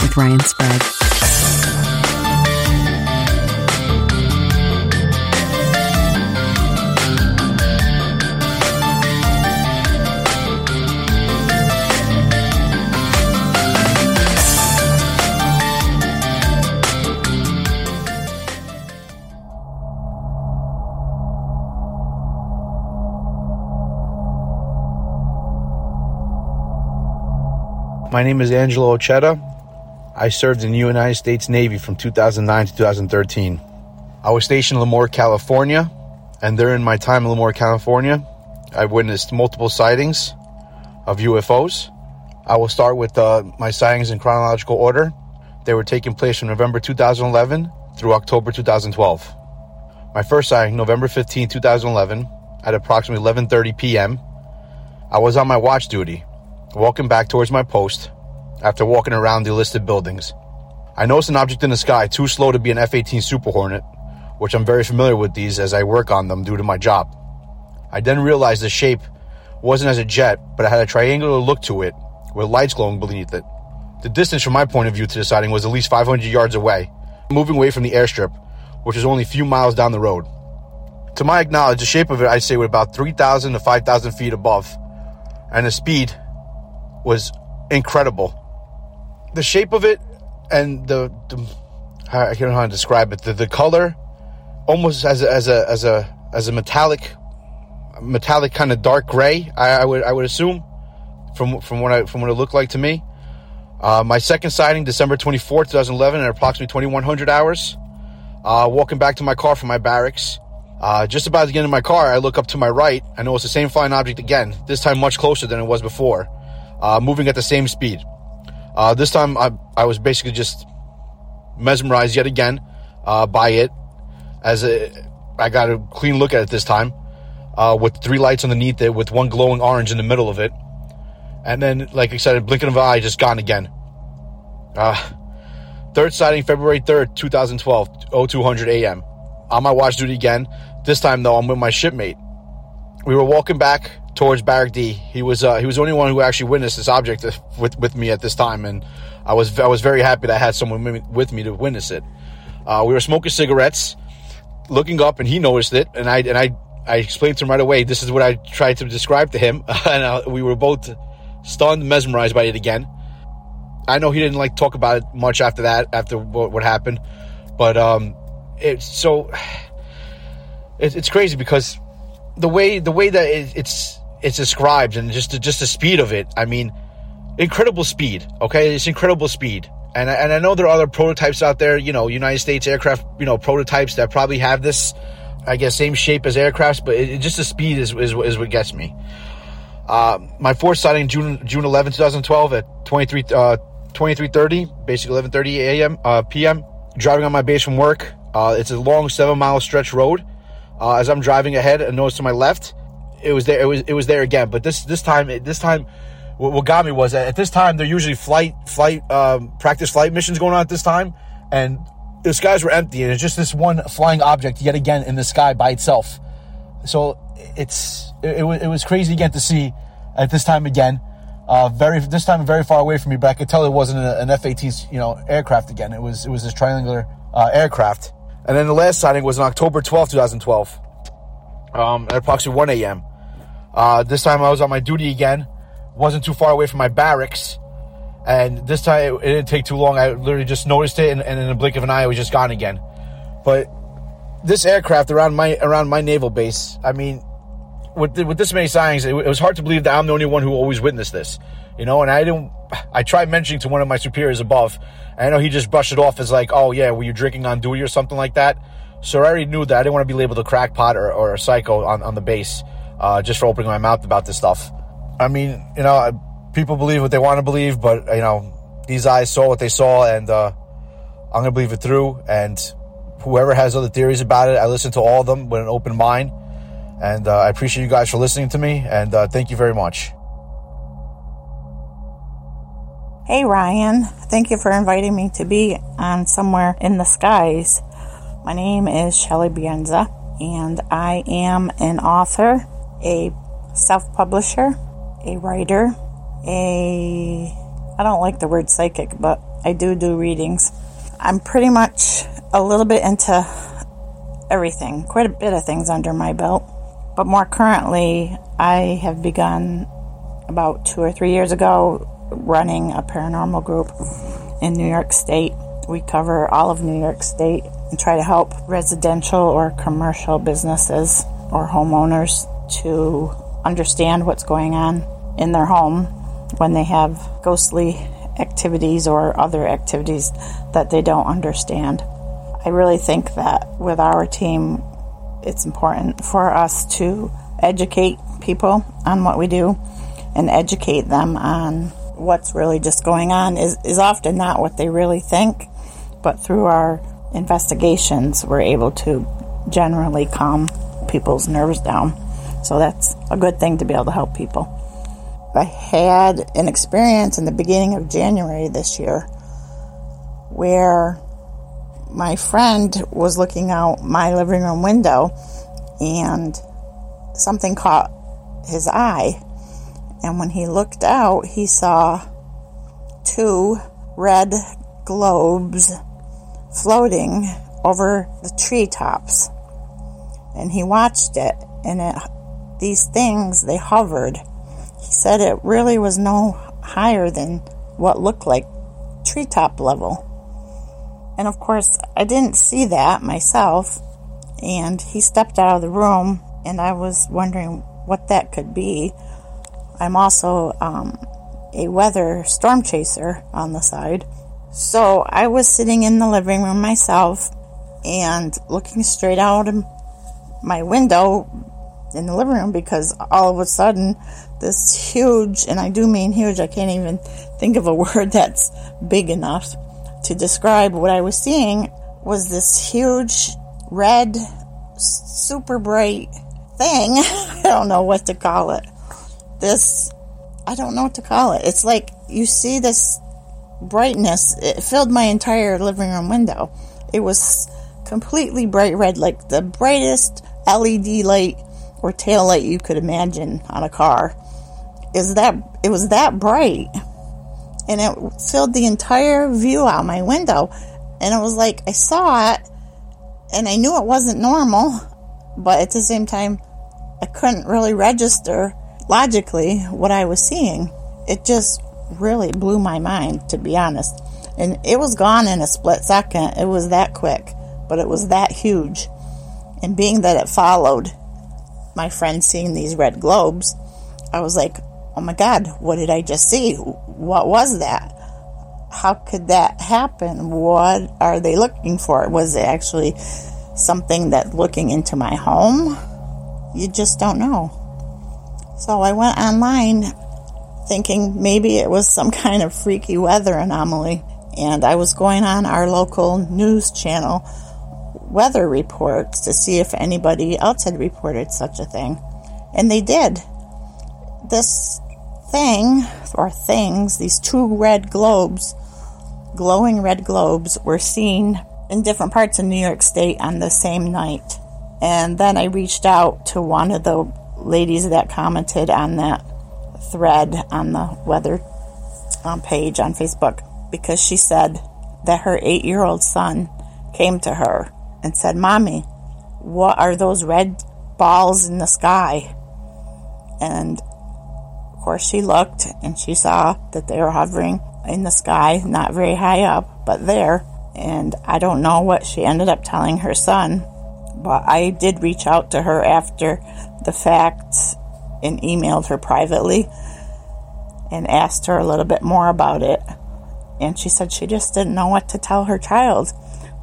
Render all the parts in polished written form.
with Ryan Sprague. My name is Angelo Ocheta. I served in the United States Navy from 2009 to 2013. I was stationed in Lemoore, California, and during my time in Lemoore, California, I witnessed multiple sightings of UFOs. I will start with my sightings in chronological order. They were taking place from November 2011 through October 2012. My first sighting, November 15, 2011, at approximately 11:30 p.m., I was on my watch duty, walking back towards my post after walking around the listed buildings. I noticed an object in the sky too slow to be an F-18 Super Hornet, which I'm very familiar with these as I work on them due to my job. I then realized the shape wasn't as a jet, but it had a triangular look to it with lights glowing beneath it. The distance from my point of view to the sighting was at least 500 yards away, moving away from the airstrip, which was only a few miles down the road. To my knowledge, the shape of it, I'd say, was about 3,000 to 5,000 feet above, and the speed was incredible. The shape of it and I don't know how to describe it. The color, almost as a metallic kind of dark gray. I would assume from what it looked like to me. My second sighting, December 24, 2011, at approximately 2100 hours. Walking back to my car from my barracks. Just about to get in my car, I look up to my right. I notice the same flying object again. This time much closer than it was before. Moving at the same speed. This time I was basically just mesmerized yet again by it. I got a clean look at it this time with three lights underneath it with one glowing orange in the middle of it. And then, like I said, a blink of an eye, just gone again. Third sighting, February 3rd, 2012, 0200 a.m. On my watch duty again. This time, though, I'm with my shipmate. We were walking back towards Barrack D. He was the only one who actually witnessed this object with me at this time, and I was very happy that I had someone with me to witness it. We were smoking cigarettes, looking up, and he noticed it, and I explained to him right away. This is what I tried to describe to him, and we were both stunned, mesmerized by it again. I know he didn't like talk about it much after that, after what happened, but it's crazy because the way that it's described and just the speed of it. I mean, incredible speed. Okay, it's incredible speed. And I know there are other prototypes out there. You know, United States aircraft. You know, prototypes that probably have this, I guess, same shape as aircrafts. But just the speed is what gets me. My fourth sighting, June 11, 2012, at 23:30, basically 11:30 a.m. p.m. Driving on my base from work. It's a long 7-mile stretch road. As I'm driving ahead, I noticed to my left, it was there again. But this time, what got me was that at this time there are usually practice flight missions going on at this time, and the skies were empty, and it's just this one flying object yet again in the sky by itself. So it was crazy again to see at this time again, very far away from me, but I could tell it wasn't an F-18, aircraft again. It was this triangular aircraft. And then the last sighting was on October 12, 2012, at approximately 1 a.m. This time I was on my duty again, wasn't too far away from my barracks, and this time it didn't take too long. I literally just noticed it, and in a blink of an eye, it was just gone again. But this aircraft around my naval base, I mean, with this many sightings, it was hard to believe that I'm the only one who always witnessed this, and I didn't I tried mentioning to one of my superiors above, and I know he just brushed it off as like, oh, yeah, were you drinking on duty or something like that? So I already knew that. I didn't want to be labeled a crackpot or a psycho on the base just for opening my mouth about this stuff. I mean, you know, people believe what they want to believe, but, you know, these eyes saw what they saw, and I'm going to believe it through. And whoever has other theories about it, I listen to all of them with an open mind. And I appreciate you guys for listening to me, and thank you very much. Hey, Ryan. Thank you for inviting me to be on Somewhere in the Skies. My name is Shelly Brienza, and I am an author, a self-publisher, a writer, I don't like the word psychic, but I do readings. I'm pretty much a little bit into everything, quite a bit of things under my belt. But more currently, I have begun about 2 or 3 years ago running a paranormal group in New York State. We cover all of New York State and try to help residential or commercial businesses or homeowners to understand what's going on in their home when they have ghostly activities or other activities that they don't understand. I really think that with our team, it's important for us to educate people on what we do and educate them on what's really just going on is often not what they really think. But through our investigations, we're able to generally calm people's nerves down. So that's a good thing to be able to help people. I had an experience in the beginning of January this year where my friend was looking out my living room window, and something caught his eye. And when he looked out, he saw 2 red globes floating over the treetops. And he watched it, and these things, they hovered. He said it really was no higher than what looked like treetop level. And of course, I didn't see that myself, and he stepped out of the room, and I was wondering what that could be. I'm also a weather storm chaser on the side. So I was sitting in the living room myself and looking straight out of my window in the living room, because all of a sudden this huge, and I do mean huge, I can't even think of a word that's big enough to describe what I was seeing, was this huge red, super bright thing. I don't know what to call it. It's like you see this brightness. It filled my entire living room window. It was completely bright red, like the brightest LED light or tail light you could imagine on a car. It was that bright. And it filled the entire view out my window. And it was like, I saw it, and I knew it wasn't normal, but at the same time, I couldn't really register logically what I was seeing. It just really blew my mind, to be honest. And it was gone in a split second. It was that quick, but it was that huge. And being that it followed my friend seeing these red globes, I was like, oh my God, what did I just see? What was that? How could that happen? What are they looking for? Was it actually something that's looking into my home? You just don't know. So I went online thinking maybe it was some kind of freaky weather anomaly. And I was going on our local news channel weather reports to see if anybody else had reported such a thing. And they did. This thing, or things, these 2 red globes, glowing red globes, were seen in different parts of New York State on the same night. And then I reached out to one of the ladies that commented on that thread on the weather page on Facebook, because she said that her 8-year-old son came to her and said, Mommy, what are those red balls in the sky? And of course, she looked, and she saw that they were hovering in the sky, not very high up, but there. And I don't know what she ended up telling her son, but I did reach out to her after the fact and emailed her privately and asked her a little bit more about it. And she said she just didn't know what to tell her child.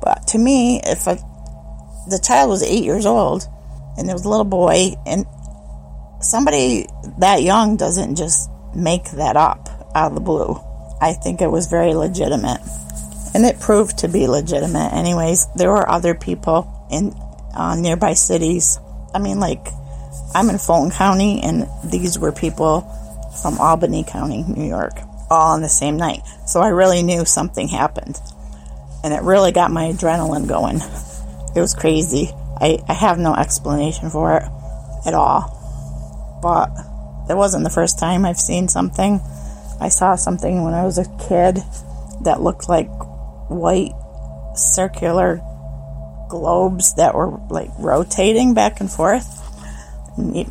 But to me, if the child was 8 years old and there was a little boy, and somebody that young doesn't just make that up out of the blue. I think it was very legitimate. And it proved to be legitimate. Anyways, there were other people in nearby cities. I mean, like, I'm in Fulton County, and these were people from Albany County, New York, all on the same night. So I really knew something happened. And it really got my adrenaline going. It was crazy. I have no explanation for it at all. But it wasn't the first time I've seen something. I saw something when I was a kid that looked like white circular globes that were like rotating back and forth.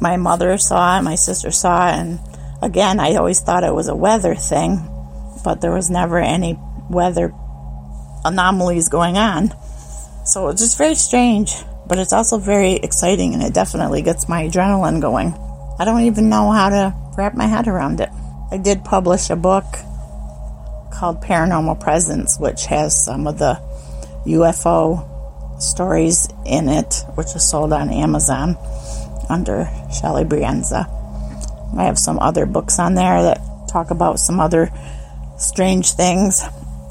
My mother saw it, my sister saw it, and again, I always thought it was a weather thing, but there was never any weather anomalies going on. So it's just very strange, but it's also very exciting, and it definitely gets my adrenaline going. I don't even know how to wrap my head around it. I did publish a book called Paranormal Presence, which has some of the UFO stories in it, which is sold on Amazon under Shelly Brienza. I have some other books on there that talk about some other strange things.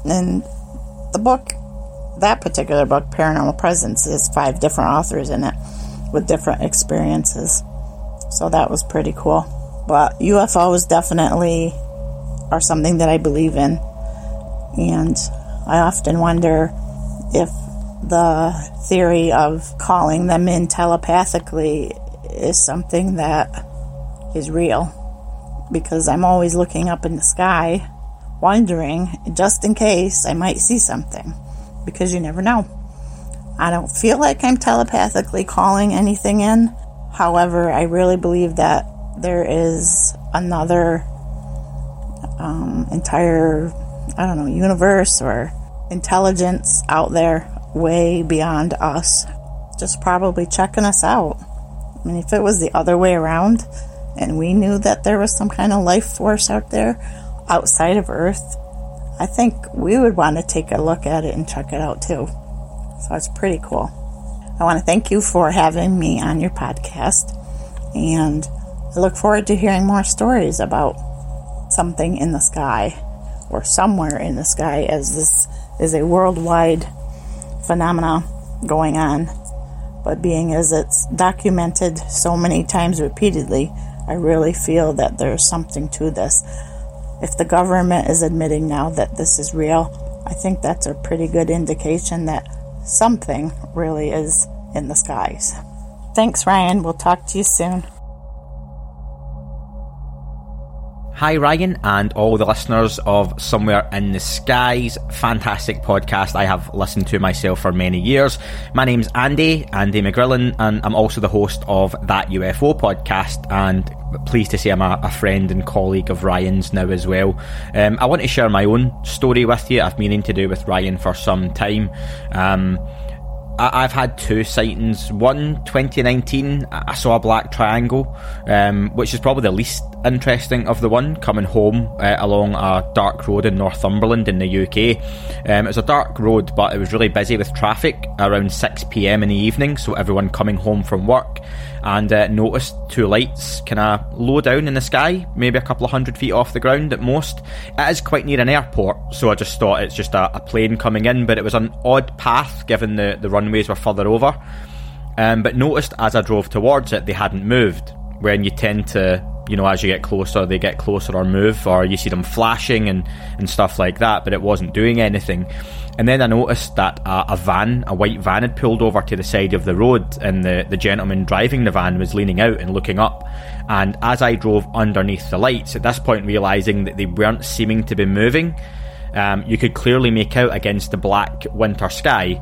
And the book, that particular book, Paranormal Presence, is 5 different authors in it with different experiences. So that was pretty cool. But UFOs definitely are something that I believe in. And I often wonder if the theory of calling them in telepathically is something that is real, because I'm always looking up in the sky, wondering, just in case I might see something, because you never know. I don't feel like I'm telepathically calling anything in. However, I really believe that there is another entire, I don't know, universe or intelligence out there way beyond us, just probably checking us out. I mean, if it was the other way around and we knew that there was some kind of life force out there outside of Earth, I think we would want to take a look at it and check it out too. So it's pretty cool. I want to thank you for having me on your podcast, and I look forward to hearing more stories about something in the sky, or somewhere in the sky, as this is a worldwide phenomena going on. But being as it's documented so many times repeatedly, I really feel that there's something to this. If the government is admitting now that this is real, I think that's a pretty good indication that something really is in the skies. Thanks, Ryan. We'll talk to you soon. Hi Ryan and all the listeners of Somewhere in the Skies, fantastic podcast I have listened to myself for many years. My name's Andy McGrillan, and I'm also the host of That UFO Podcast, and pleased to say I'm a friend and colleague of Ryan's now as well. I want to share my own story with you. I've been meaning to do with Ryan for some time. I've had 2 sightings. One, 2019, I saw a black triangle, which is probably the least interesting of the one, coming home along a dark road in Northumberland in the UK. It was a dark road, but it was really busy with traffic around 6 p.m. in the evening, so everyone coming home from work, and noticed 2 lights kind of low down in the sky, maybe a couple of 100 feet off the ground at most. It is quite near an airport, so I just thought it's just a plane coming in, but it was an odd path given the runways were further over, but noticed as I drove towards it they hadn't moved. When you tend to, you know, as you get closer they get closer or move, or you see them flashing and stuff like that, but it wasn't doing anything. And then I noticed that a white van had pulled over to the side of the road, and the gentleman driving the van was leaning out and looking up. And as I drove underneath the lights, at this point realising that they weren't seeming to be moving, you could clearly make out against the black winter sky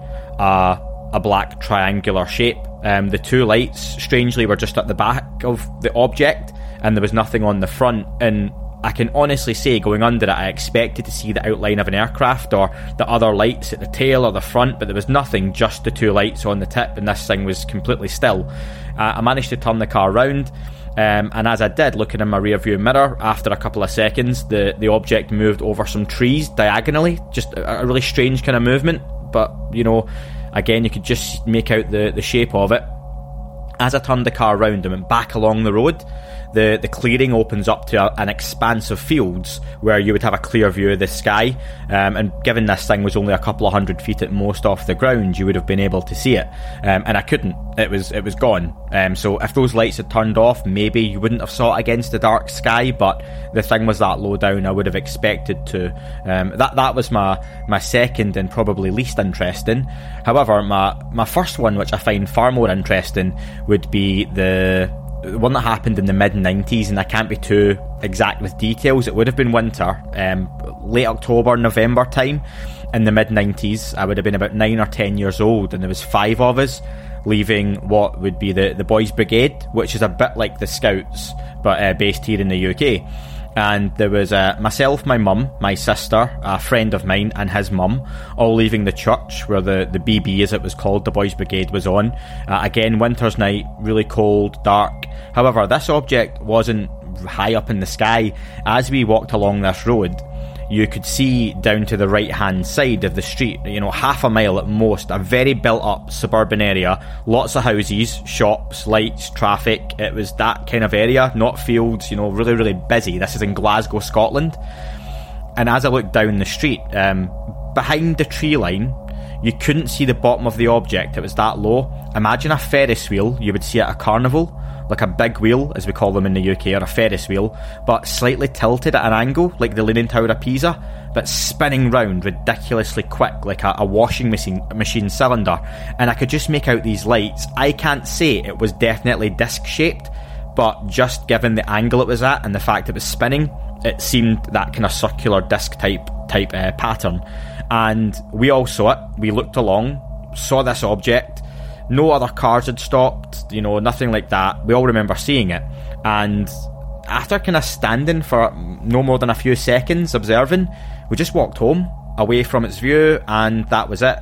a black triangular shape. The 2 lights, strangely, were just at the back of the object, and there was nothing on the front. And I can honestly say, going under it, I expected to see the outline of an aircraft or the other lights at the tail or the front, but there was nothing, just the 2 lights on the tip, and this thing was completely still. I managed to turn the car around, And as I did, looking in my rearview mirror, after a couple of seconds, the object moved over some trees diagonally. Just a really strange kind of movement. But, you know, again, you could just make out the shape of it. As I turned the car round and went back along the road, the clearing opens up to an expanse of fields where you would have a clear view of the sky, and given this thing was only a couple of hundred feet at most off the ground, you would have been able to see it, and I couldn't. It was gone. So if those lights had turned off, maybe you wouldn't have saw it against the dark sky, but the thing was that low down, I would have expected to. That was my second and probably least interesting. However, my first one, which I find far more interesting, would be the one that happened in the mid-90s, and I can't be too exact with details. It would have been winter, late October, November time. In the mid-90s, I would have been about 9 or 10 years old, and there was 5 of us leaving what would be the Boys Brigade, which is a bit like the Scouts, but based here in the UK. And there was myself, my mum, my sister, a friend of mine and his mum, all leaving the church where the BB, as it was called, the Boys Brigade, was on. Again, winter's night, really cold, dark. However, this object wasn't high up in the sky. As we walked along this road, you could see down to the right-hand side of the street, you know, half a mile at most, a very built-up suburban area, lots of houses, shops, lights, traffic. It was that kind of area, not fields, you know, really, really busy. This is in Glasgow, Scotland. And as I looked down the street, behind the tree line, you couldn't see the bottom of the object. It was that low. Imagine a Ferris wheel you would see at a carnival, like a big wheel, as we call them in the UK, or a Ferris wheel, but slightly tilted at an angle, like the Leaning Tower of Pisa, but spinning round ridiculously quick, like a washing machine cylinder. And I could just make out these lights. I can't say it was definitely disc-shaped, but just given the angle it was at and the fact it was spinning, it seemed that kind of circular disc-type pattern. And we all saw it. We looked along, saw this object. No other cars had stopped, you know, nothing like that. We all remember seeing it. And after kind of standing for no more than a few seconds observing, we just walked home, away from its view, and that was it.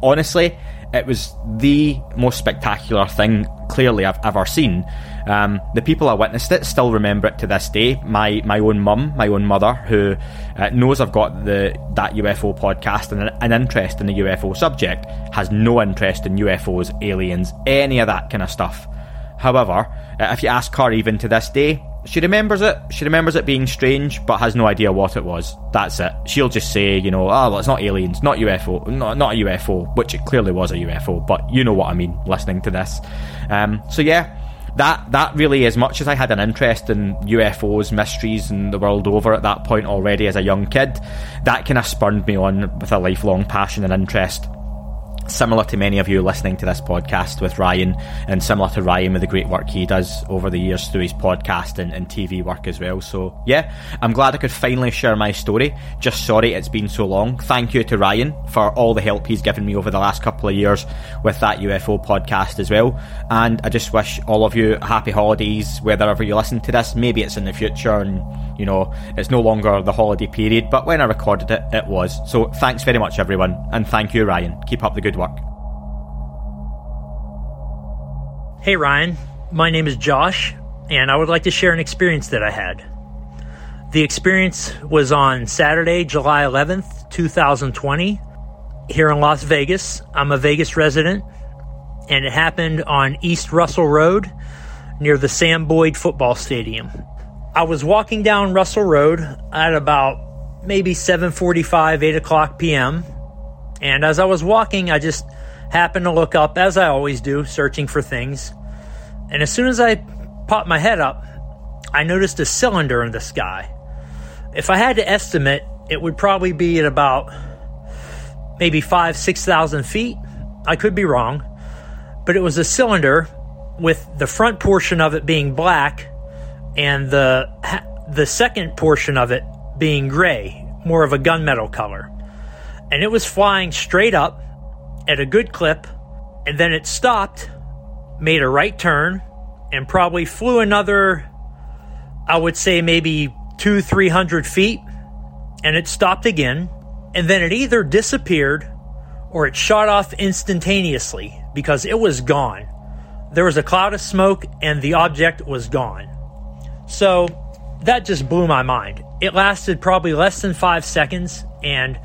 Honestly, it was the most spectacular thing, clearly, I've ever seen. The people that witnessed it still remember it to this day. My own mum, my own mother, who knows I've got That UFO Podcast and an interest in the UFO subject, has no interest in UFOs, aliens, any of that kind of stuff. However, if you ask her even to this day, she remembers it. She remembers it being strange, but has no idea what it was. That's it. She'll just say, you know, well, it's not aliens, not UFO, not a UFO, which it clearly was a UFO, but you know what I mean, listening to this. So yeah, that really, as much as I had an interest in UFOs, mysteries, and the world over at that point already as a young kid, that kind of spurned me on with a lifelong passion and interest. Similar to many of you listening to this podcast with Ryan, and similar to Ryan with the great work he does over the years through his podcast and TV work as well. So yeah, I'm glad I could finally share my story. Just sorry it's been so long. Thank you to Ryan for all the help he's given me over the last couple of years with That UFO Podcast as well. And I just wish all of you happy holidays, wherever you listen to this. Maybe it's in the future and, you know, it's no longer the holiday period, but when I recorded it, it was. So thanks very much, everyone. And thank you, Ryan. Keep up the good work. Hey Ryan, my name is Josh, and I would like to share an experience that I had. The experience was on Saturday, July 11th, 2020, here in Las Vegas. I'm a Vegas resident, and it happened on East Russell Road near the Sam Boyd Football Stadium. I was walking down Russell Road at about maybe 7:45, 8 o'clock p.m., and as I was walking, I just happened to look up, as I always do, searching for things. And as soon as I popped my head up, I noticed a cylinder in the sky. If I had to estimate, it would probably be at about maybe 5,000-6,000 feet. I could be wrong. But it was a cylinder with the front portion of it being black and the second portion of it being gray, more of a gunmetal color. And it was flying straight up at a good clip, and then it stopped, made a right turn, and probably flew another, I would say maybe 200-300 feet, and it stopped again, and then it either disappeared or it shot off instantaneously because it was gone. There was a cloud of smoke and the object was gone. So that just blew my mind. It lasted probably less than 5 seconds, and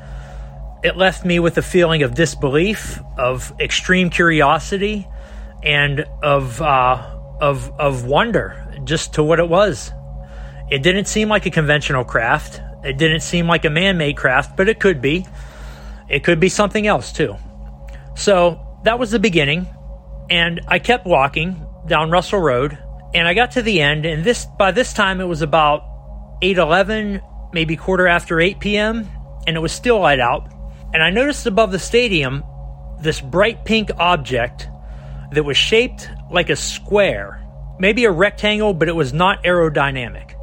it left me with a feeling of disbelief, of extreme curiosity, and of wonder just to what it was. It didn't seem like a conventional craft. It didn't seem like a man-made craft, but it could be. It could be something else too. So that was the beginning, and I kept walking down Russell Road, and I got to the end, and by this time it was about 8:11, maybe quarter after 8 p.m., and it was still light out. And I noticed above the stadium this bright pink object that was shaped like a square, maybe a rectangle, but it was not aerodynamic.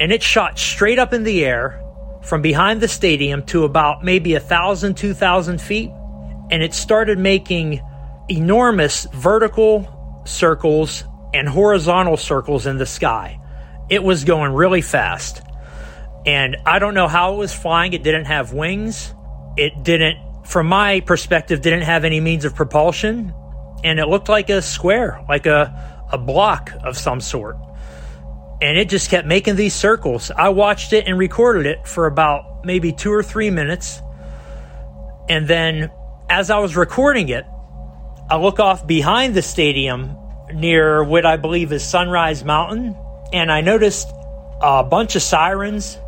And it shot straight up in the air from behind the stadium to about maybe 1,000, 2,000 feet. And it started making enormous vertical circles and horizontal circles in the sky. It was going really fast. And I don't know how it was flying. It didn't have wings. It didn't, from my perspective, didn't have any means of propulsion. And it looked like a square, like a block of some sort. And it just kept making these circles. I watched it and recorded it for about maybe 2 or 3 minutes. And then as I was recording it, I look off behind the stadium near what I believe is Sunrise Mountain. And I noticed a bunch of sirens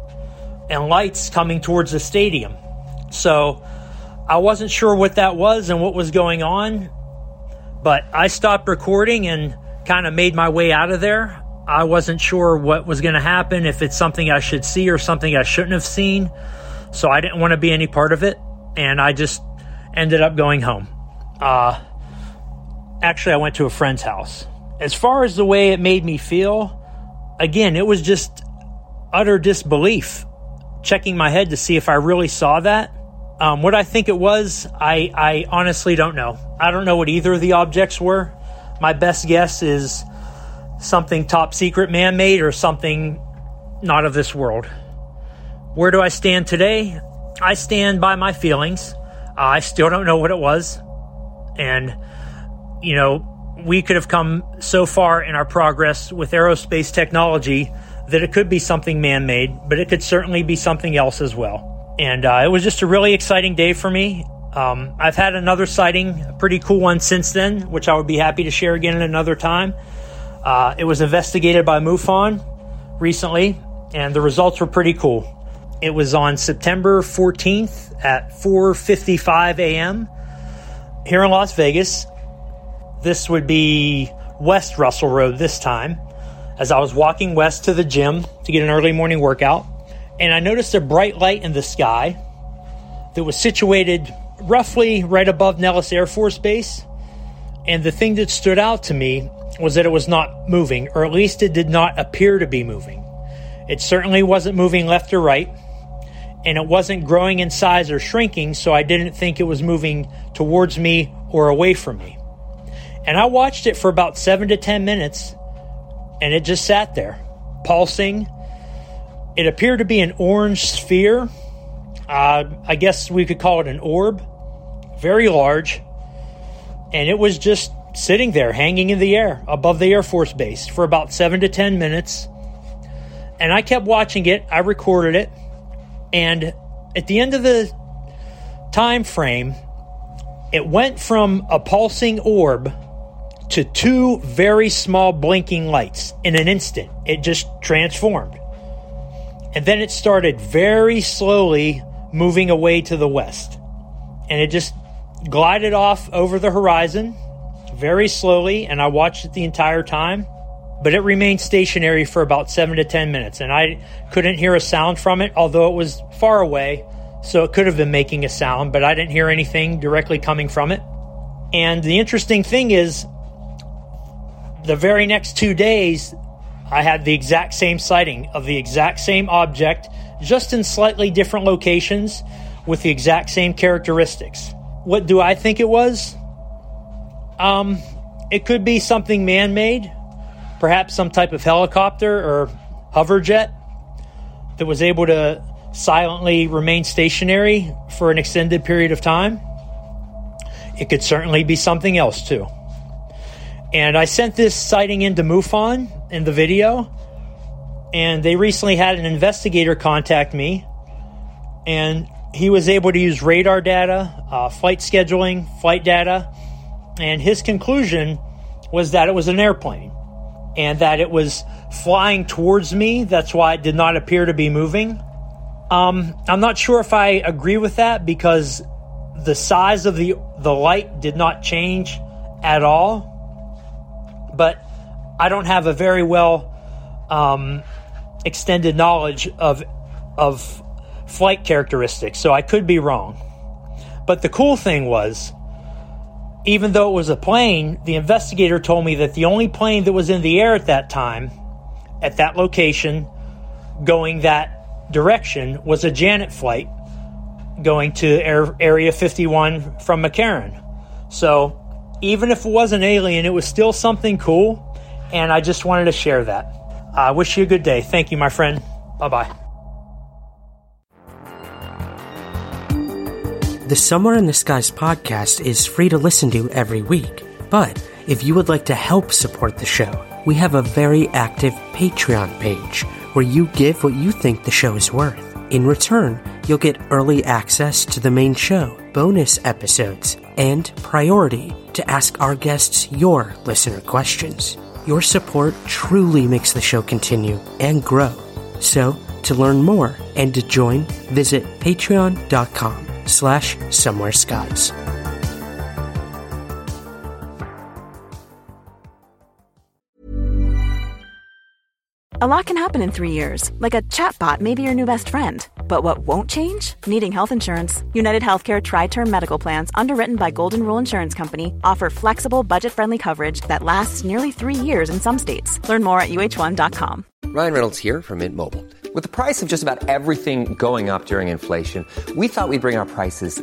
and lights coming towards the stadium. So I wasn't sure what that was and what was going on. But I stopped recording and kind of made my way out of there. I wasn't sure what was going to happen, if it's something I should see or something I shouldn't have seen. So I didn't want to be any part of it. And I just ended up going home. Actually, I went to a friend's house. As far as the way it made me feel, again, it was just utter disbelief. Checking my head to see if I really saw that. What I think it was, I honestly don't know. I don't know what either of the objects were. My best guess is something top secret man-made or something not of this world. Where do I stand today? I stand by my feelings. I still don't know what it was. And, you know, we could have come so far in our progress with aerospace technology that it could be something man-made, but it could certainly be something else as well. And it was just a really exciting day for me. I've had another sighting, a pretty cool one since then, which I would be happy to share again at another time. It was investigated by MUFON recently, and the results were pretty cool. It was on September 14th at 4:55 a.m. here in Las Vegas. This would be West Russell Road this time, as I was walking west to the gym to get an early morning workout. And I noticed a bright light in the sky that was situated roughly right above Nellis Air Force Base. And the thing that stood out to me was that it was not moving, or at least it did not appear to be moving. It certainly wasn't moving left or right, and it wasn't growing in size or shrinking, so I didn't think it was moving towards me or away from me. And I watched it for about 7 to 10 minutes, and it just sat there, pulsing. It appeared to be an orange sphere. I guess we could call it an orb, very large, and it was just sitting there, hanging in the air above the Air Force Base for about 7 to 10 minutes. And I kept watching it. I recorded it. And at the end of the time frame, it went from a pulsing orb to two very small blinking lights in an instant. It just transformed. And then it started very slowly moving away to the west. And it just glided off over the horizon very slowly, and I watched it the entire time, but it remained stationary for about 7 to 10 minutes, and I couldn't hear a sound from it, although it was far away, so it could have been making a sound, but I didn't hear anything directly coming from it. And the interesting thing is, the very next 2 days, I had the exact same sighting of the exact same object, just in slightly different locations with the exact same characteristics. What do I think it was? It could be something man-made, perhaps some type of helicopter or hover jet that was able to silently remain stationary for an extended period of time. It could certainly be something else too. And I sent this sighting into MUFON in the video, and they recently had an investigator contact me, and he was able to use radar data, flight scheduling, flight data, and his conclusion was that it was an airplane and that it was flying towards me. That's why it did not appear to be moving. I'm not sure if I agree with that because the size of the light did not change at all. But I don't have a very well extended knowledge of flight characteristics, so I could be wrong. But the cool thing was, even though it was a plane, the investigator told me that the only plane that was in the air at that time, at that location, going that direction, was a Janet flight going to Area 51 from McCarran. So even if it was an alien, it was still something cool, and I just wanted to share that. I wish you a good day. Thank you, my friend. Bye-bye. The Somewhere in the Skies podcast is free to listen to every week, but if you would like to help support the show, we have a very active Patreon page where you give what you think the show is worth. In return, you'll get early access to the main show, bonus episodes, and priority to ask our guests your listener questions. Your support truly makes the show continue and grow. So, to learn more and to join, visit patreon.com/SomewhereSkies. A lot can happen in 3 years, like a chatbot may be your new best friend. But what won't change? Needing health insurance. UnitedHealthcare Tri-Term medical plans, underwritten by Golden Rule Insurance Company, offer flexible, budget-friendly coverage that lasts nearly 3 years in some states. Learn more at UH1.com. Ryan Reynolds here from Mint Mobile. With the price of just about everything going up during inflation, we thought we'd bring our prices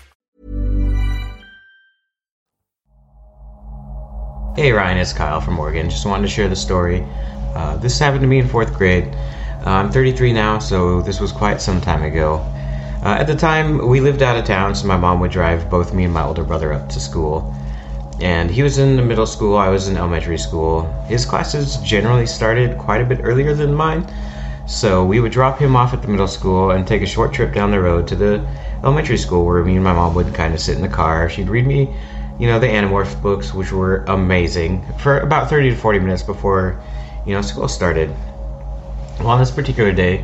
Hey Ryan, it's Kyle from Oregon. Just wanted to share the story. This happened to me in 4th grade. I'm 33 now, so this was quite some time ago. At the time, we lived out of town, so my mom would drive both me and my older brother up to school. And he was in the middle school, I was in elementary school. His classes generally started quite a bit earlier than mine, so we would drop him off at the middle school and take a short trip down the road to the elementary school where me and my mom would kind of sit in the car. She'd read me the Animorphs books, which were amazing, for about 30 to 40 minutes before, school started. Well, on this particular day,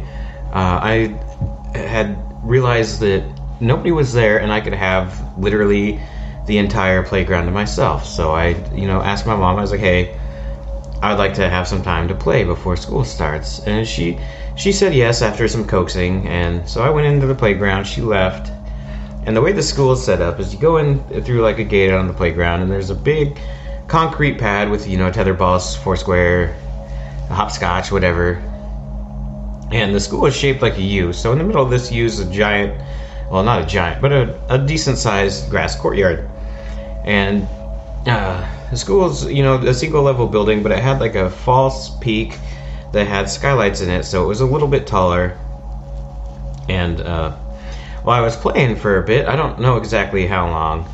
I had realized that nobody was there and I could have literally the entire playground to myself. So I, asked my mom, I was like, hey, I'd like to have some time to play before school starts. And she said yes after some coaxing. And so I went into the playground, she left. And the way the school is set up is you go in through like a gate on the playground, and there's a big concrete pad with, tether balls, foursquare, hopscotch, whatever. And the school is shaped like a U. So in the middle of this U is a giant, well, not a giant, but a decent-sized grass courtyard. And the school's, a single-level building, but it had like a false peak that had skylights in it, so it was a little bit taller. And well, I was playing for a bit, I don't know exactly how long,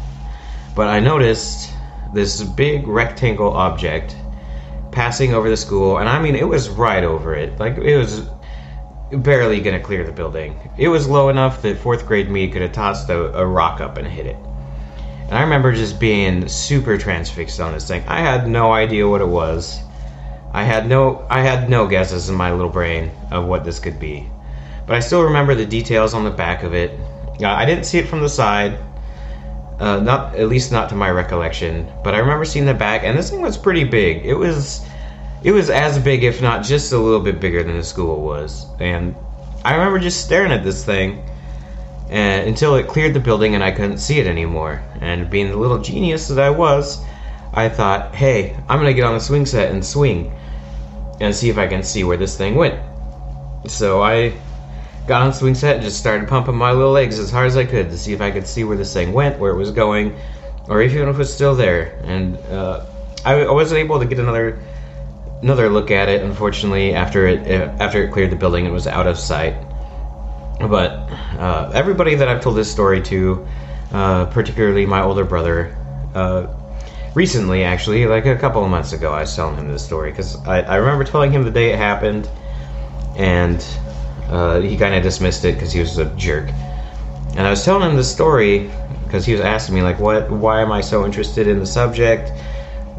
but I noticed this big rectangle object passing over the school, and I mean, it was right over it. Like, it was barely going to clear the building. It was low enough that 4th grade me could have tossed a rock up and hit it. And I remember just being super transfixed on this thing. I had no idea what it was. I had no guesses in my little brain of what this could be. But I still remember the details on the back of it. I didn't see it from the side, not at least not to my recollection, but I remember seeing the back, and this thing was pretty big. It was as big, if not just a little bit bigger than the school was. And I remember just staring at this thing until it cleared the building and I couldn't see it anymore. And being the little genius that I was, I thought, hey, I'm going to get on the swing set and swing and see if I can see where this thing went. So I got on the swing set and just started pumping my little legs as hard as I could to see if I could see where this thing went, where it was going, or even if it was still there. And I wasn't able to get another look at it, unfortunately, after it cleared the building. It was out of sight. But everybody that I've told this story to, particularly my older brother, recently, actually, like a couple of months ago, I was telling him this story, because I remember telling him the day it happened, and he kind of dismissed it because he was a jerk. And I was telling him the story because he was asking me, like, why am I so interested in the subject?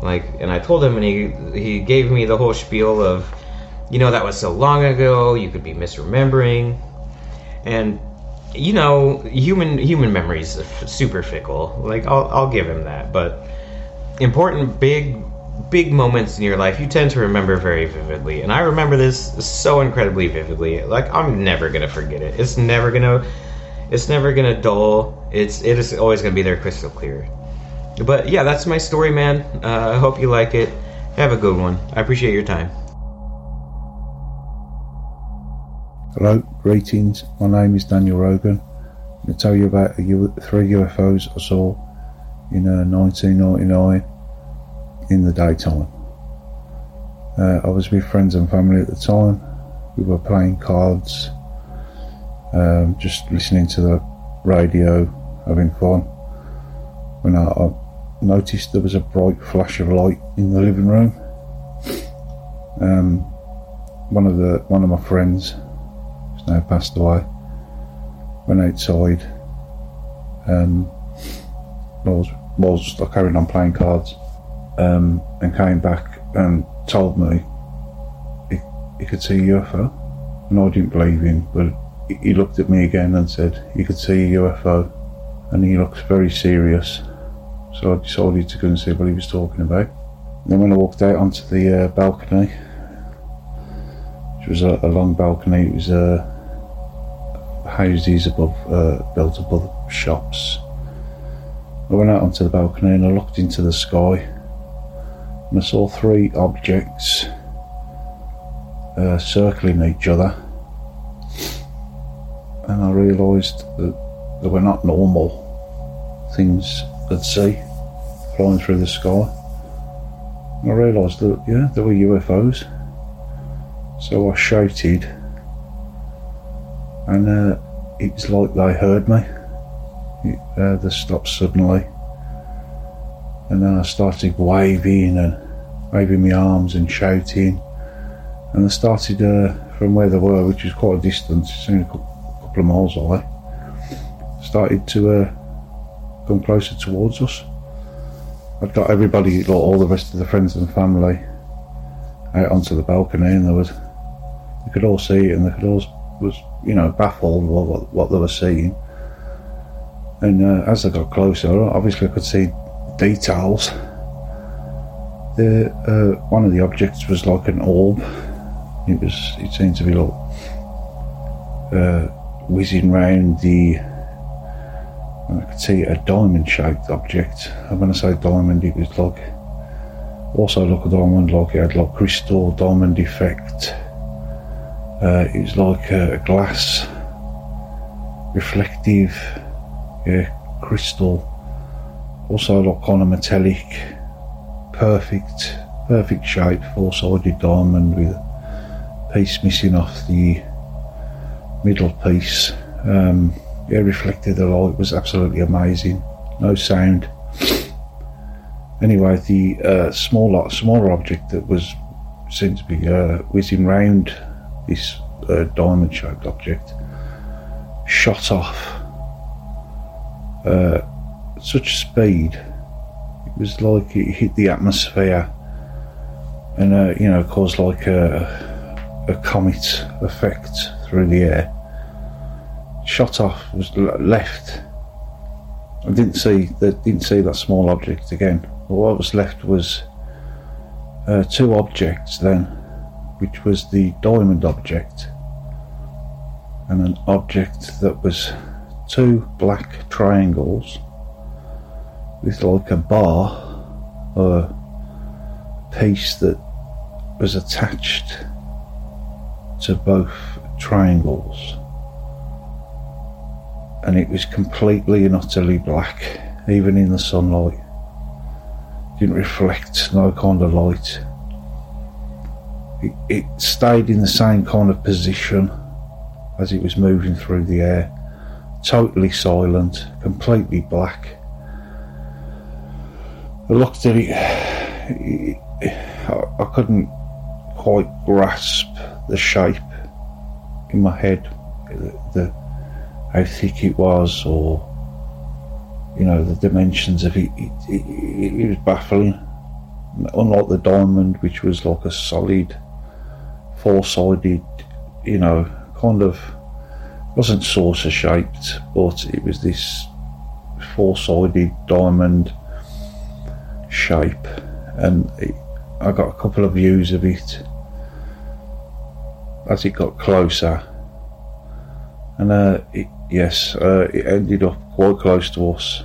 And I told him, and he gave me the whole spiel of, that was so long ago, you could be misremembering. And, human memories are super fickle. I'll give him that, but important big moments in your life you tend to remember very vividly, and I remember this so incredibly vividly. I'm never gonna forget it. It's never gonna dull. It is always gonna be there crystal clear. But yeah, that's my story, man. I hope you like it. Have a good one. I appreciate your time. Hello, greetings. My name is Daniel Rogan. I'm gonna tell you about three UFOs I saw in 1999 in the daytime. I was with friends and family at the time. We were playing cards, just listening to the radio, having fun, when I noticed there was a bright flash of light in the living room. One of my friends, who's now passed away, went outside. I carried on playing cards, and came back and told me he could see a UFO, and I didn't believe him, but he looked at me again and said he could see a UFO, and he looks very serious. So I decided to go and see what he was talking about. Then when I walked out onto the balcony, which was a long balcony, it was houses above, built above shops. I went out onto the balcony and I looked into the sky, and I saw three objects circling each other, and I realised that they were not normal things I'd see flying through the sky. And I realised that, they were UFOs. So I shouted, and it was like they heard me. They stopped suddenly, and then I started waving my arms and shouting, and I started from where they were, which was quite a distance, it's only a couple of miles away, started to come closer towards us. I'd got everybody, all the rest of the friends and family, out onto the balcony, and they could all see it, and they could all was baffled what they were seeing. And as I got closer, obviously I could see details. One of the objects was like an orb. It seemed to be whizzing round I could see a diamond-shaped object. And when I say diamond, it was like a diamond, it had crystal diamond effect. It was like a glass, reflective. Crystal, also kind of metallic, perfect shape, 4-sided diamond with a piece missing off the middle piece. Reflected the light, was absolutely amazing. No sound. Anyway, the smaller object that was seemed to be whizzing round this diamond-shaped object shot off. Such speed, it was like it hit the atmosphere, and caused a comet effect through the air. shot off, was left. I didn't see that small object again. But what was left was two objects then, which was the diamond object and an object that was two black triangles with like a bar or a piece that was attached to both triangles, and it was completely and utterly black, even in the sunlight. Didn't reflect no kind of light. It stayed in the same kind of position as it was moving through the air, totally silent, completely black. I looked at it, I couldn't quite grasp the shape in my head, how thick it was, or you know, the dimensions of it. It was baffling. Unlike the diamond, which was like a solid, four-sided, you know, kind of, wasn't saucer-shaped, but it was this four-sided diamond shape, and I got a couple of views of it as it got closer, and it ended up quite close to us,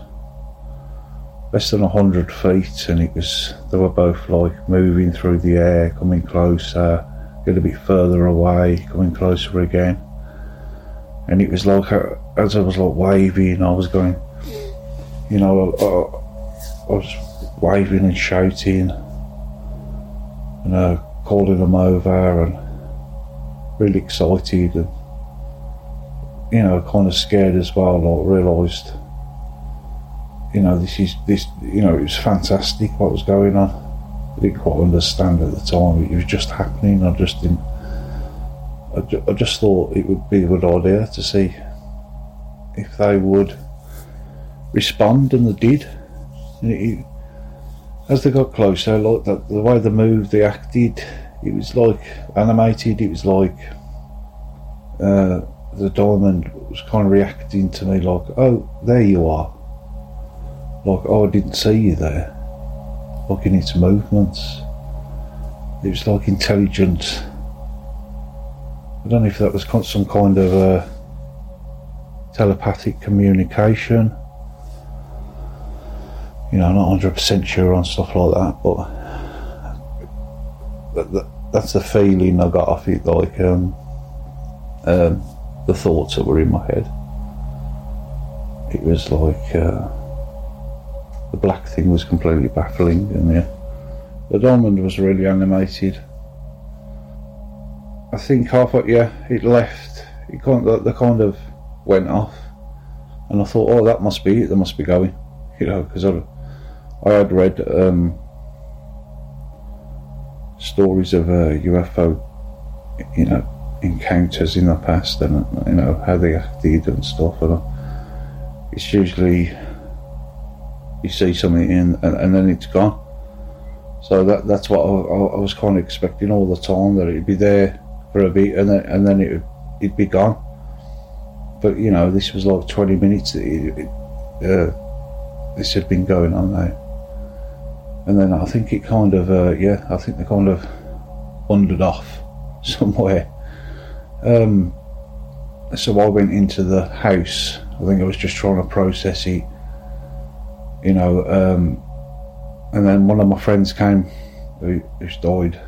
less than 100 feet, and they were both like moving through the air, coming closer, a little bit further away, coming closer again, and it was like, as I was like waving, I was going, you know, I was waving and shouting and calling them over, and really excited, and you know, kind of scared as well. Like, realised, you know, this. You know, it was fantastic what was going on. I didn't quite understand at the time. It was just happening. I just didn't. I just thought it would be a good idea to see if they would respond, and they did. And as they got closer, like that, the way they moved, they acted. It was like animated. It was like the diamond was kind of reacting to me, like, "Oh, there you are." Like, "Oh, I didn't see you there." Like, in its movements, it was like intelligent. I don't know if that was some kind of telepathic communication. You know, I'm not 100% sure on stuff like that, but that's the feeling I got off it, like the thoughts that were in my head. It was like the black thing was completely baffling, and the diamond was really animated. I think I thought, yeah, it left. It kind of, they kind of went off, and I thought, oh, that must be it. They must be going, you know, because I had read stories of UFO, you know, encounters in the past, and you know how they acted and stuff. And it's usually you see something in, and then it's gone. So that's what I was kind of expecting all the time, that it'd be there for a bit, and then it'd be gone. But you know, this was like 20 minutes. This had been going on now. And then I think it kind of, I think they kind of wandered off somewhere. So I went into the house. I think I was just trying to process it, you know. And then one of my friends came, who's died,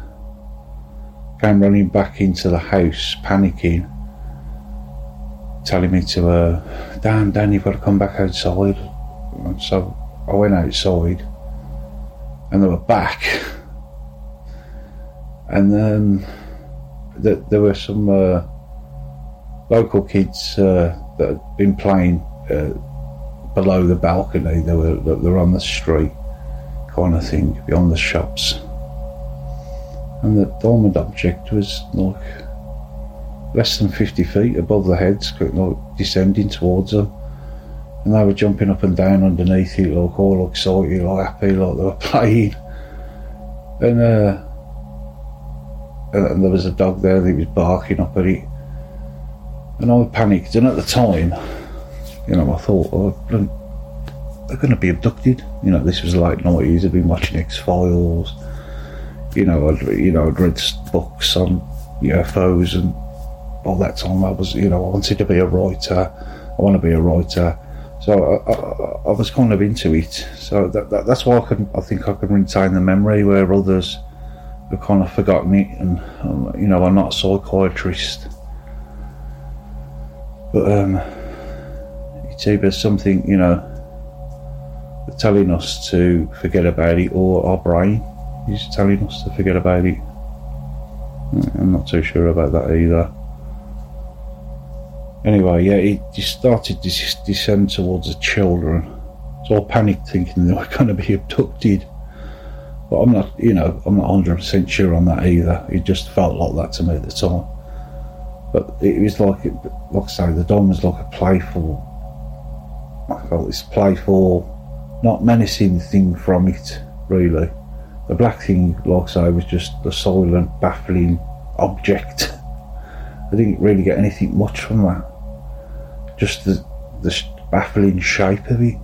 came running back into the house, panicking, telling me to, Dan, you've got to come back outside. And so I went outside, and they were back, and then there were some local kids that had been playing below the balcony. They were on the street, kind of thing, beyond the shops, and the diamond object was like less than 50 feet above the heads, like descending towards them. And they were jumping up and down underneath it, like all excited, like happy, like they were playing. And there was a dog there that was barking up at it. And I panicked, and at the time, you know, I thought, oh, they're going to be abducted. You know, this was the late 90s, I'd been watching X-Files, I'd read books on UFOs, and all that time I was, I wanted to be a writer, so I was kind of into it. So that's why I think I can retain the memory, where others have kind of forgotten it, and I'm not a psychiatrist. But it's either something, telling us to forget about it, or our brain is telling us to forget about it. I'm not too sure about that either. Anyway, it just started to descend towards the children. So I panicked, thinking they were going to be abducted. But I'm not 100% sure on that either. It just felt like that to me at the time. But it was like I say, the Don was like a playful, I felt this playful, not menacing thing from it, really. The black thing, like I say, was just a silent, baffling object. I didn't really get anything much from that. Just the baffling shape of it,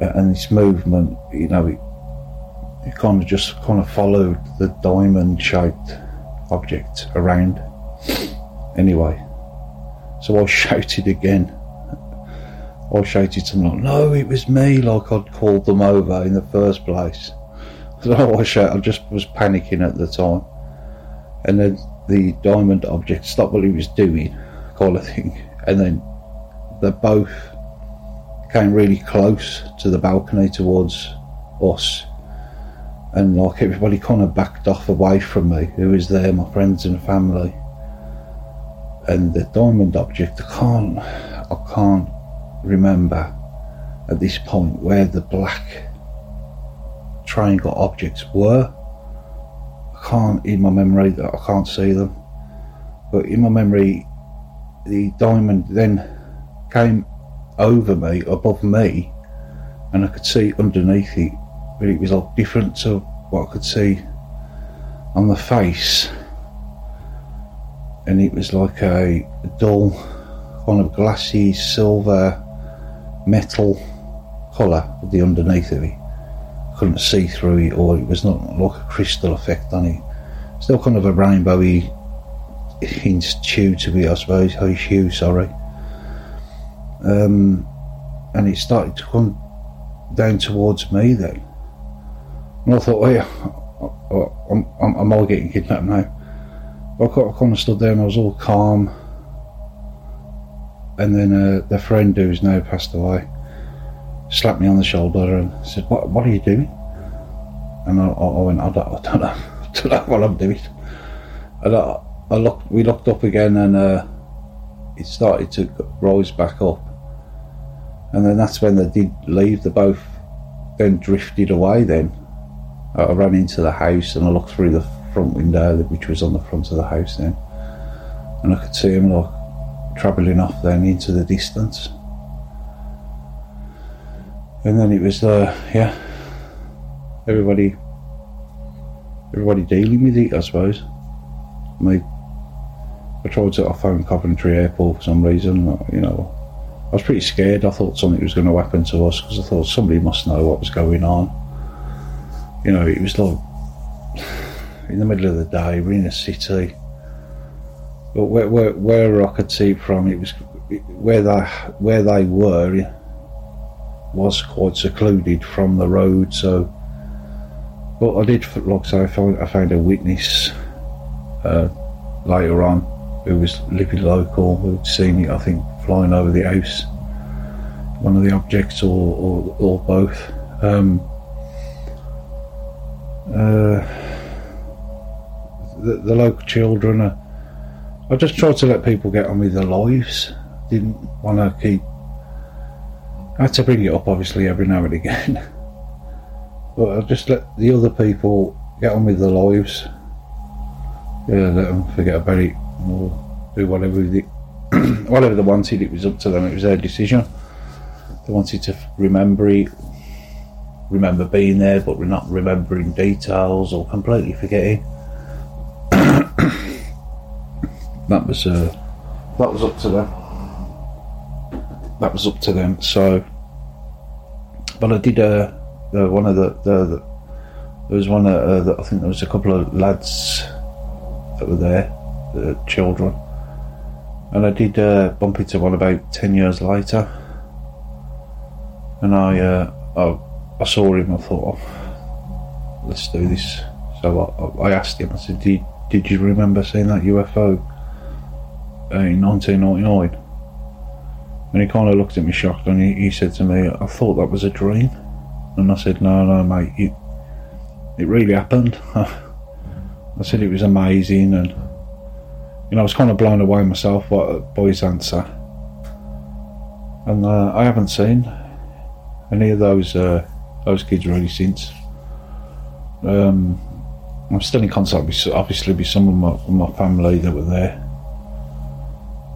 and its movement. It kind of followed the diamond-shaped object around. Anyway, so I shouted again. I shouted something like, "No, it was me!" Like I'd called them over in the first place. So I shouted. I just was panicking at the time, and then the diamond object stopped what he was doing, kind of thing, and then they both came really close to the balcony towards us, and like everybody kind of backed off away from me, who was there, my friends and family, and the diamond object, I can't remember at this point where the black triangle objects were. I can't see them, but in my memory the diamond then came over me, above me, and I could see underneath it, but it was like different to what I could see on the face, and it was like a dull kind of glassy silver metal colour with the underneath of it. Couldn't see through it, or it was not like a crystal effect on it. Still kind of a rainbowy hue to it, I suppose. And it started to come down towards me then. And I thought, am I getting kidnapped now? But I kind of stood there and I was all calm. And then the friend who's now passed away slapped me on the shoulder and said, what are you doing? And I went, I don't know what I'm doing. And we looked up again, and it started to rise back up, and then that's when they did leave. They both then drifted away then. I ran into the house and I looked through the front window, which was on the front of the house then, and I could see them like travelling off then into the distance. And then it was, everybody dealing with it, I suppose. I tried to phone Coventry Airport for some reason, I was pretty scared. I thought something was going to happen to us, because I thought somebody must know what was going on. It was like, in the middle of the day, we're in a city, but where I could see from, it was, where they were, was quite secluded from the road. So, but I did, like I say, I found a witness later on who was living local, who'd seen it, I think, flying over the house, one of the objects, or both. The local children. I just tried to let people get on with their lives. Didn't want to keep. I had to bring it up, obviously, every now and again. But I just let the other people get on with their lives. Let them forget about it, or do whatever with it. Whatever they wanted, it was up to them. It was their decision. They wanted to remember it, remember being there, but not remembering details, or completely forgetting. That was that was up to them. That was up to them. So, but I did one of the there was one that I think there was a couple of lads that were there, the children, and I did bump into one about 10 years later, and I saw him. I thought, oh, let's do this. So I asked him. I said, "Did you remember seeing that UFO in 1999?" And he kind of looked at me shocked, and he said to me, "I thought that was a dream." And I said, "No, mate, it really happened." I said it was amazing, and I was kind of blown away myself by his answer. And I haven't seen any of those kids really since. I'm still in contact with, obviously, with some of my family that were there.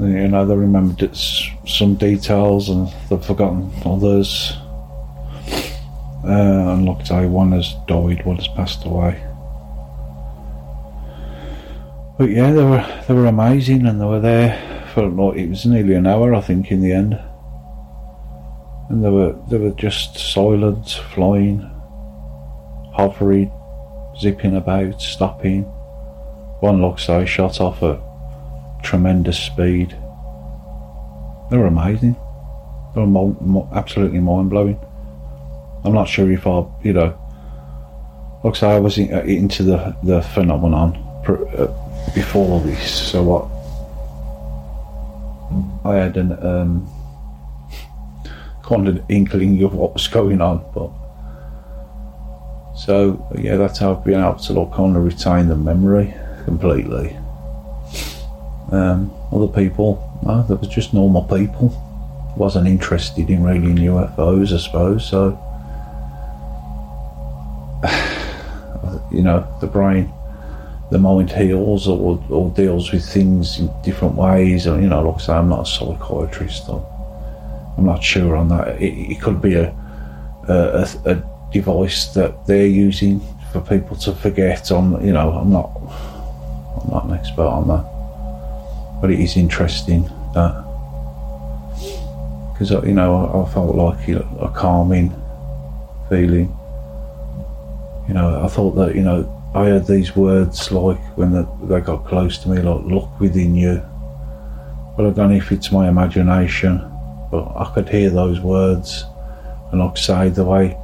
They remembered some details, and they've forgotten others. And like I say, one has died, one has passed away. But yeah, they were amazing, and they were there for it was nearly an hour, I think, in the end. And they were just silent, flying, hovering, zipping about, stopping. One, like I say, shot off at tremendous speed. They were amazing. They were absolutely mind-blowing. I'm not sure if like I say, I wasn't into the phenomenon before this, so what I had an kind of inkling of what was going on, so yeah, that's how I've been able to kind of retain the memory completely. Other people, they were just normal people. Wasn't interested in really in UFOs, I suppose. So the brain, the mind heals or deals with things in different ways, and like I say, I'm not a psychiatrist, I'm not sure on that. It could be a device that they're using for people to forget. I'm not an expert on that, but it is interesting that, because I felt like a calming feeling. I thought that I heard these words, like when they got close to me, like, "Look within you." Well, I don't know if it's my imagination, but I could hear those words, and like I say, the way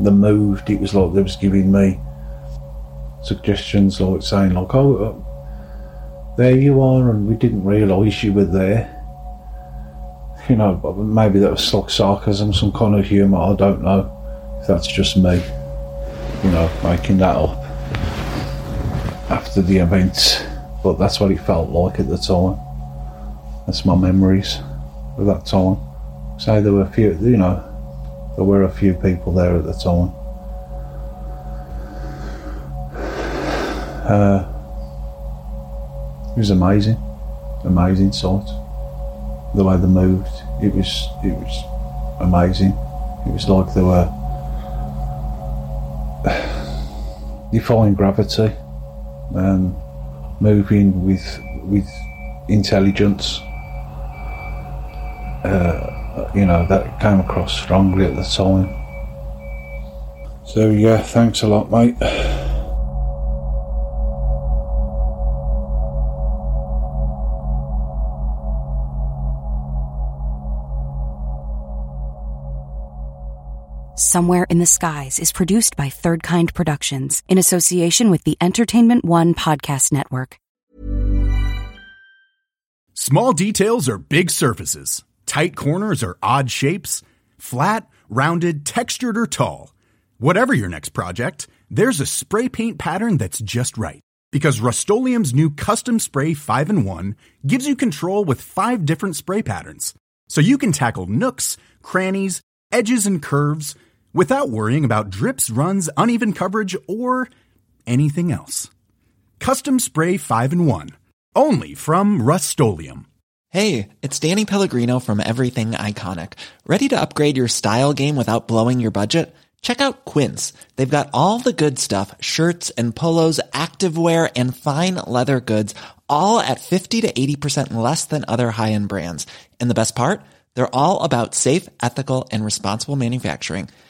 they moved, it was like they was giving me suggestions, like saying, like, "Oh, there you are, and we didn't realise you were there." But maybe that was like sarcasm, some kind of humour. I don't know if that's just me, making that up after the event, but that's what it felt like at the time. That's my memories of that time. So there were a few people there at the time. It was amazing sight. The way they moved, it was amazing. It was like they were defying gravity, moving with intelligence. That came across strongly at the time. So yeah, thanks a lot, mate. Somewhere in the Skies is produced by Third Kind Productions in association with the Entertainment One Podcast Network. Small details are big surfaces. Tight corners are odd shapes. Flat, rounded, textured, or tall. Whatever your next project, there's a spray paint pattern that's just right. Because Rust-Oleum's new Custom Spray 5-in-1 gives you control with 5 different spray patterns. So you can tackle nooks, crannies, edges, and curves without worrying about drips, runs, uneven coverage, or anything else. Custom Spray 5-in-1. Only from Rust-Oleum. Hey, it's Danny Pellegrino from Everything Iconic. Ready to upgrade your style game without blowing your budget? Check out Quince. They've got all the good stuff, shirts and polos, activewear and fine leather goods, all at 50 to 80% less than other high-end brands. And the best part? They're all about safe, ethical, and responsible manufacturing.